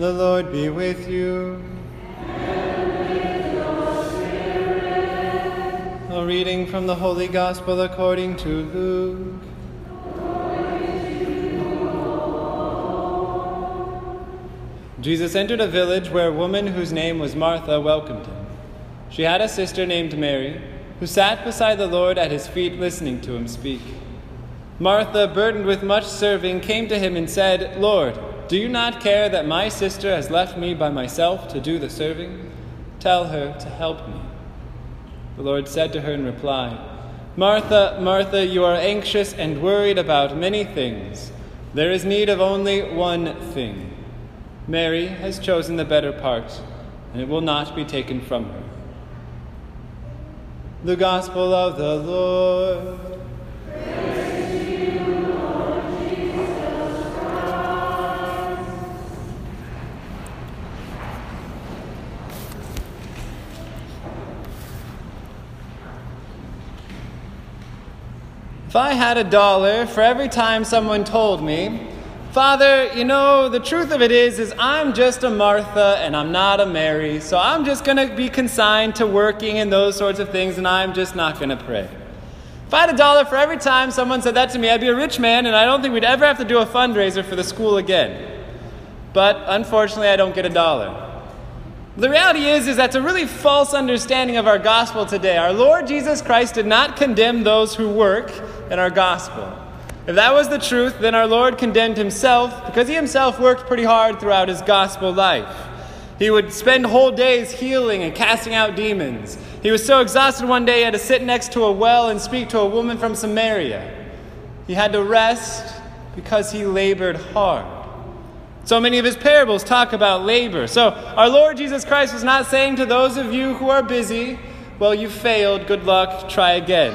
The Lord be with you. And with your spirit. A reading from the Holy Gospel according to Luke. Glory to you, O Lord. Jesus entered a village where a woman whose name was Martha welcomed him. She had a sister named Mary, who sat beside the Lord at his feet listening to him speak. Martha, burdened with much serving, came to him and said, "Lord, do you not care that my sister has left me by myself to do the serving? Tell her to help me." The Lord said to her in reply, "Martha, Martha, you are anxious and worried about many things. There is need of only one thing. Mary has chosen the better part, and it will not be taken from her." The Gospel of the Lord. If I had $1 for every time someone told me, "Father, you know, the truth of it is I'm just a Martha and I'm not a Mary, so I'm just going to be consigned to working and those sorts of things, and I'm just not going to pray." If I had $1 for every time someone said that to me, I'd be a rich man, and I don't think we'd ever have to do a fundraiser for the school again. But unfortunately, I don't get $1. The reality is that's a really false understanding of our gospel today. Our Lord Jesus Christ did not condemn those who work in our gospel. If that was the truth, then our Lord condemned himself because he himself worked pretty hard throughout his gospel life. He would spend whole days healing and casting out demons. He was so exhausted one day he had to sit next to a well and speak to a woman from Samaria. He had to rest because he labored hard. So many of his parables talk about labor. So our Lord Jesus Christ was not saying to those of you who are busy, "Well, you failed, good luck, try again."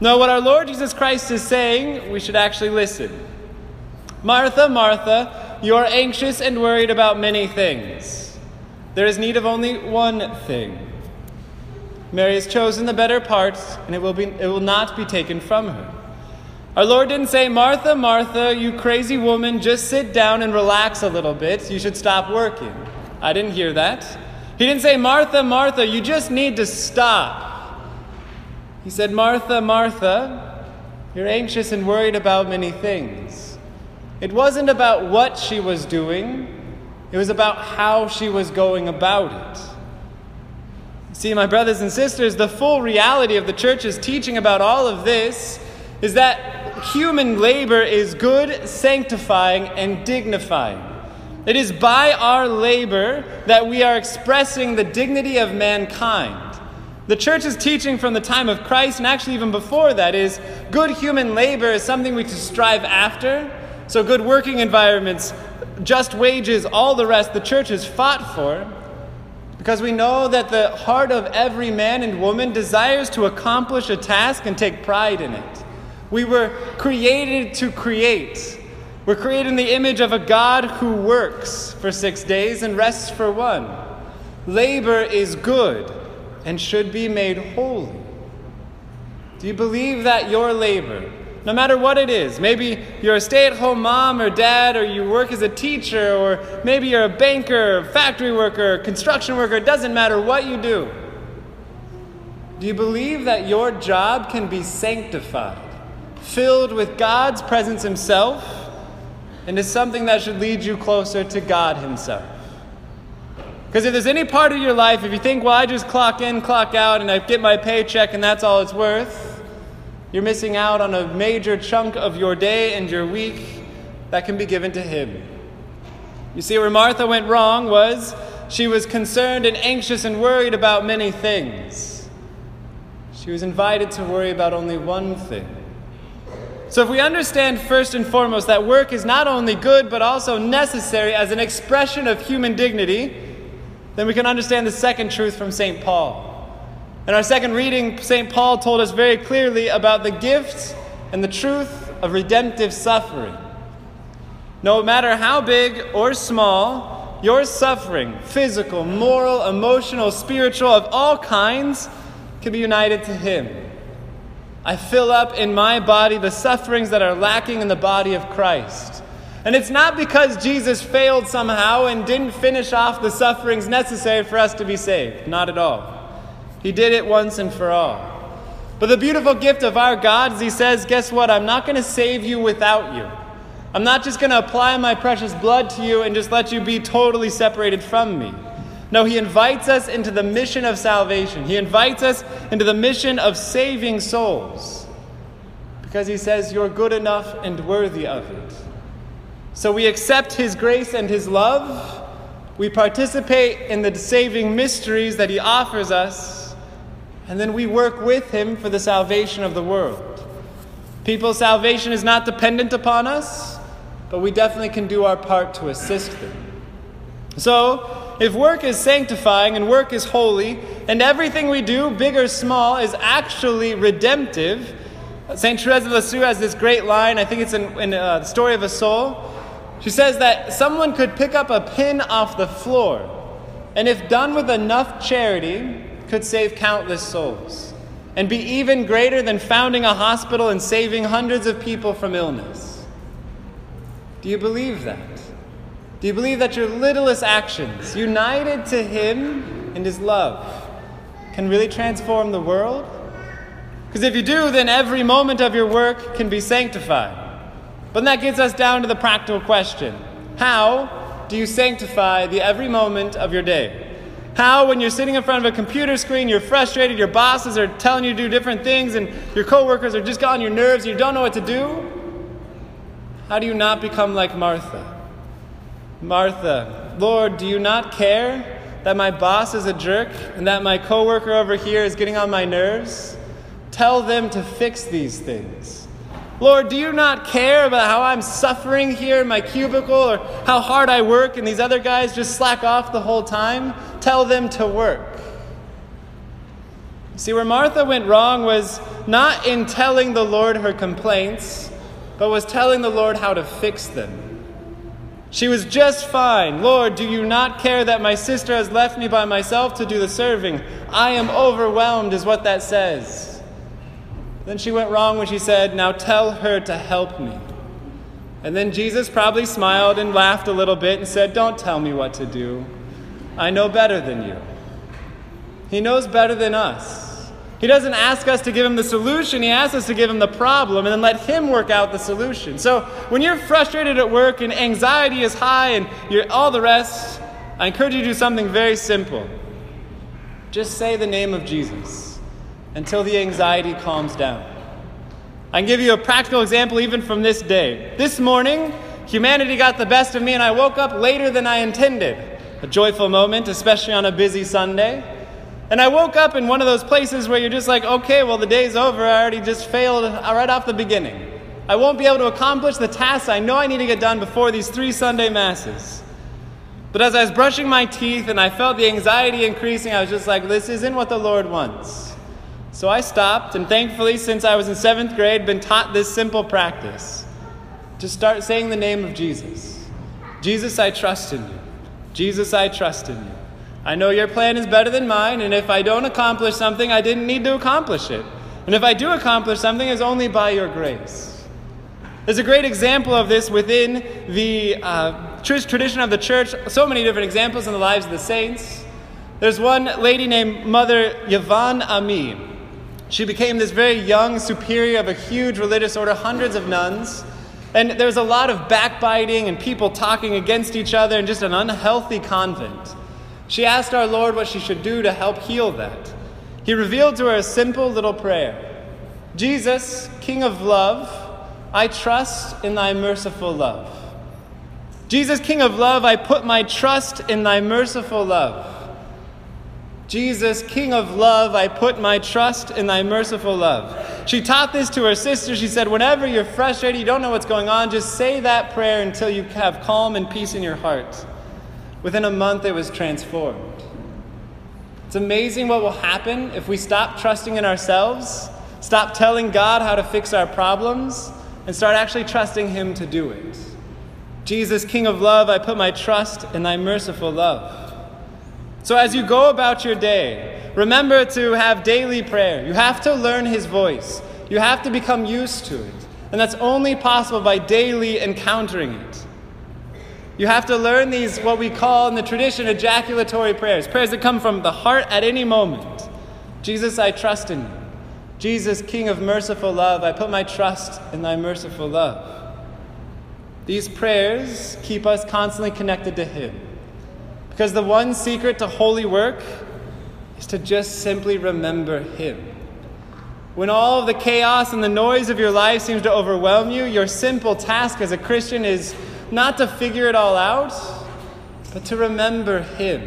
No, what our Lord Jesus Christ is saying, we should actually listen. "Martha, Martha, you are anxious and worried about many things. There is need of only one thing. Mary has chosen the better part, and it will not be taken from her." Our Lord didn't say, "Martha, Martha, you crazy woman, just sit down and relax a little bit. You should stop working." I didn't hear that. He didn't say, "Martha, Martha, you just need to stop." He said, "Martha, Martha, you're anxious and worried about many things." It wasn't about what she was doing. It was about how she was going about it. See, my brothers and sisters, the full reality of the church's teaching about all of this is that human labor is good, sanctifying, and dignifying. It is by our labor that we are expressing the dignity of mankind. The church's teaching from the time of Christ, and actually even before that, is good human labor is something we should strive after. So good working environments, just wages, all the rest, the church has fought for, because we know that the heart of every man and woman desires to accomplish a task and take pride in it. We were created to create. We're created in the image of a God who works for 6 days and rests for one. Labor is good and should be made holy. Do you believe that your labor, no matter what it is, maybe you're a stay-at-home mom or dad, or you work as a teacher, or maybe you're a banker, or factory worker, or construction worker, it doesn't matter what you do. Do you believe that your job can be sanctified? Filled with God's presence himself, and is something that should lead you closer to God himself. Because if there's any part of your life, if you think, "Well, I just clock in, clock out, and I get my paycheck, and that's all it's worth," you're missing out on a major chunk of your day and your week that can be given to him. You see, where Martha went wrong was she was concerned and anxious and worried about many things. She was invited to worry about only one thing. So if we understand first and foremost that work is not only good but also necessary as an expression of human dignity, then we can understand the second truth from St. Paul. In our second reading, St. Paul told us very clearly about the gift and the truth of redemptive suffering. No matter how big or small, your suffering, physical, moral, emotional, spiritual, of all kinds, can be united to him. I fill up in my body the sufferings that are lacking in the body of Christ. And it's not because Jesus failed somehow and didn't finish off the sufferings necessary for us to be saved. Not at all. He did it once and for all. But the beautiful gift of our God is He says, guess what? I'm not going to save you without you. I'm not just going to apply my precious blood to you and just let you be totally separated from me. No, He invites us into the mission of salvation. He invites us into the mission of saving souls. Because He says, you're good enough and worthy of it. So we accept His grace and His love. We participate in the saving mysteries that He offers us. And then we work with Him for the salvation of the world. People's salvation is not dependent upon us, but we definitely can do our part to assist them. So, if work is sanctifying and work is holy, and everything we do, big or small, is actually redemptive, St. Therese of the Lisieux has this great line, I think it's in The Story of a Soul. She says that someone could pick up a pin off the floor, and if done with enough charity, could save countless souls and be even greater than founding a hospital and saving hundreds of people from illness. Do you believe that? Do you believe that your littlest actions, united to Him and His love, can really transform the world? Because if you do, then every moment of your work can be sanctified. But that gets us down to the practical question. How do you sanctify the every moment of your day? How, when you're sitting in front of a computer screen, you're frustrated, your bosses are telling you to do different things, and your coworkers are just got on your nerves, you don't know what to do? How do you not become like Martha? Martha, Lord, do you not care that my boss is a jerk and that my coworker over here is getting on my nerves? Tell them to fix these things. Lord, do you not care about how I'm suffering here in my cubicle or how hard I work and these other guys just slack off the whole time? Tell them to work. See, where Martha went wrong was not in telling the Lord her complaints, but was telling the Lord how to fix them. She was just fine. Lord, do you not care that my sister has left me by myself to do the serving? I am overwhelmed is what that says. Then she went wrong when she said, now tell her to help me. And then Jesus probably smiled and laughed a little bit and said, don't tell me what to do. I know better than you. He knows better than us. He doesn't ask us to give Him the solution. He asks us to give Him the problem and then let Him work out the solution. So when you're frustrated at work and anxiety is high and you're all the rest, I encourage you to do something very simple. Just say the name of Jesus until the anxiety calms down. I can give you a practical example even from this day. This morning, humanity got the best of me and I woke up later than I intended. A joyful moment, especially on a busy Sunday. And I woke up in one of those places where you're just like, okay, well, the day's over. I already just failed right off the beginning. I won't be able to accomplish the tasks I know I need to get done before these 3 Sunday masses. But as I was brushing my teeth and I felt the anxiety increasing, I was just like, this isn't what the Lord wants. So I stopped, and thankfully, since I was in 7th grade, been taught this simple practice. Just start saying the name of Jesus. Jesus, I trust in you. Jesus, I trust in you. I know your plan is better than mine, and if I don't accomplish something, I didn't need to accomplish it. And if I do accomplish something, it's only by your grace. There's a great example of this within the tradition of the church. So many different examples in the lives of the saints. There's one lady named Mother Yvonne Ami. She became this very young superior of a huge religious order, hundreds of nuns. And there was a lot of backbiting and people talking against each other and just an unhealthy convent. She asked our Lord what she should do to help heal that. He revealed to her a simple little prayer. Jesus, King of love, I trust in thy merciful love. Jesus, King of love, I put my trust in thy merciful love. Jesus, King of love, I put my trust in thy merciful love. She taught this to her sister. She said, whenever you're frustrated, you don't know what's going on, just say that prayer until you have calm and peace in your heart. Within a month, it was transformed. It's amazing what will happen if we stop trusting in ourselves, stop telling God how to fix our problems, and start actually trusting Him to do it. Jesus, King of love, I put my trust in thy merciful love. So as you go about your day, remember to have daily prayer. You have to learn His voice. You have to become used to it. And that's only possible by daily encountering it. You have to learn these, what we call in the tradition, ejaculatory prayers. Prayers that come from the heart at any moment. Jesus, I trust in you. Jesus, King of merciful love, I put my trust in thy merciful love. These prayers keep us constantly connected to him. Because the one secret to holy work is to just simply remember him. When all of the chaos and the noise of your life seems to overwhelm you, your simple task as a Christian is not to figure it all out, but to remember him.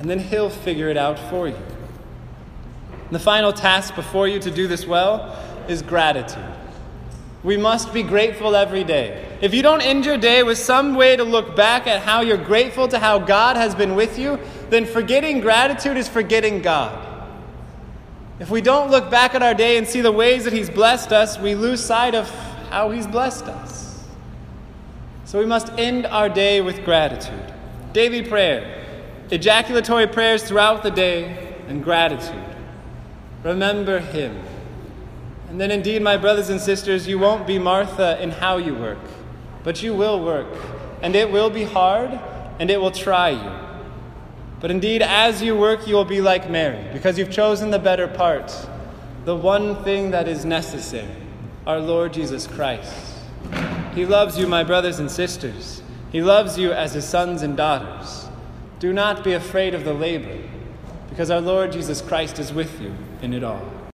And then he'll figure it out for you. And the final task before you to do this well is gratitude. We must be grateful every day. If you don't end your day with some way to look back at how you're grateful to how God has been with you, then forgetting gratitude is forgetting God. If we don't look back at our day and see the ways that he's blessed us, we lose sight of how he's blessed us. So we must end our day with gratitude. Daily prayer, ejaculatory prayers throughout the day, and gratitude. Remember him. And then indeed, my brothers and sisters, you won't be Martha in how you work, but you will work. And it will be hard, and it will try you. But indeed, as you work, you will be like Mary, because you've chosen the better part, the one thing that is necessary, our Lord Jesus Christ. He loves you, my brothers and sisters. He loves you as his sons and daughters. Do not be afraid of the labor, because our Lord Jesus Christ is with you in it all.